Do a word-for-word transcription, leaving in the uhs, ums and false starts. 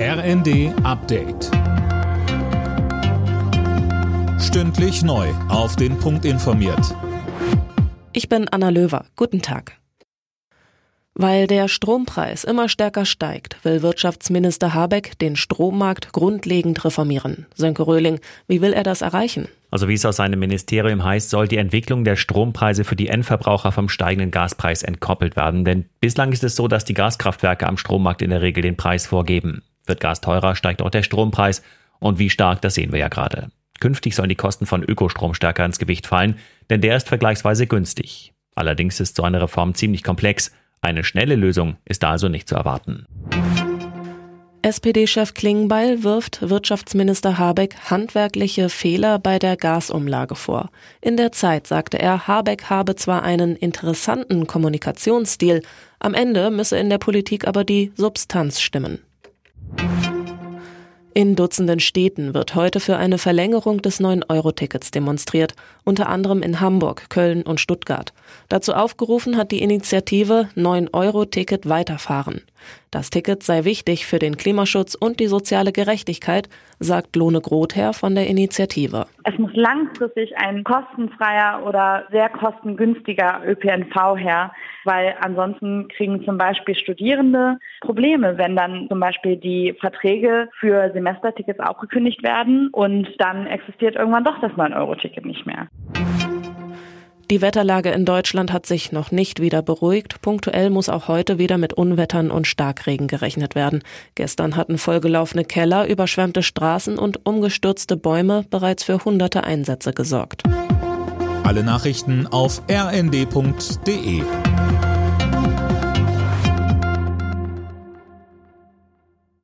R N D Update. Stündlich neu auf den Punkt informiert. Ich bin Anna Löwer. Guten Tag. Weil der Strompreis immer stärker steigt, will Wirtschaftsminister Habeck den Strommarkt grundlegend reformieren. Sönke Röhling, wie will er das erreichen? Also wie es aus seinem Ministerium heißt, soll die Entwicklung der Strompreise für die Endverbraucher vom steigenden Gaspreis entkoppelt werden. Denn bislang ist es so, dass die Gaskraftwerke am Strommarkt in der Regel den Preis vorgeben. Wird Gas teurer, steigt auch der Strompreis. Und wie stark, das sehen wir ja gerade. Künftig sollen die Kosten von Ökostrom stärker ins Gewicht fallen, denn der ist vergleichsweise günstig. Allerdings ist so eine Reform ziemlich komplex. Eine schnelle Lösung ist da also nicht zu erwarten. S P D-Chef Klingbeil wirft Wirtschaftsminister Habeck handwerkliche Fehler bei der Gasumlage vor. In der Zeit sagte er, Habeck habe zwar einen interessanten Kommunikationsstil, am Ende müsse in der Politik aber die Substanz stimmen. In Dutzenden Städten wird heute für eine Verlängerung des neun Euro Tickets demonstriert, unter anderem in Hamburg, Köln und Stuttgart. Dazu aufgerufen hat die Initiative neun Euro Ticket weiterfahren. Das Ticket sei wichtig für den Klimaschutz und die soziale Gerechtigkeit, sagt Lone Grother von der Initiative. Es muss langfristig ein kostenfreier oder sehr kostengünstiger Ö P N V her, weil ansonsten kriegen zum Beispiel Studierende Probleme, wenn dann zum Beispiel die Verträge für Semestertickets aufgekündigt werden und dann existiert irgendwann doch das neun Euro Ticket nicht mehr. Die Wetterlage in Deutschland hat sich noch nicht wieder beruhigt. Punktuell muss auch heute wieder mit Unwettern und Starkregen gerechnet werden. Gestern hatten vollgelaufene Keller, überschwemmte Straßen und umgestürzte Bäume bereits für hunderte Einsätze gesorgt. Alle Nachrichten auf r n d punkt d e.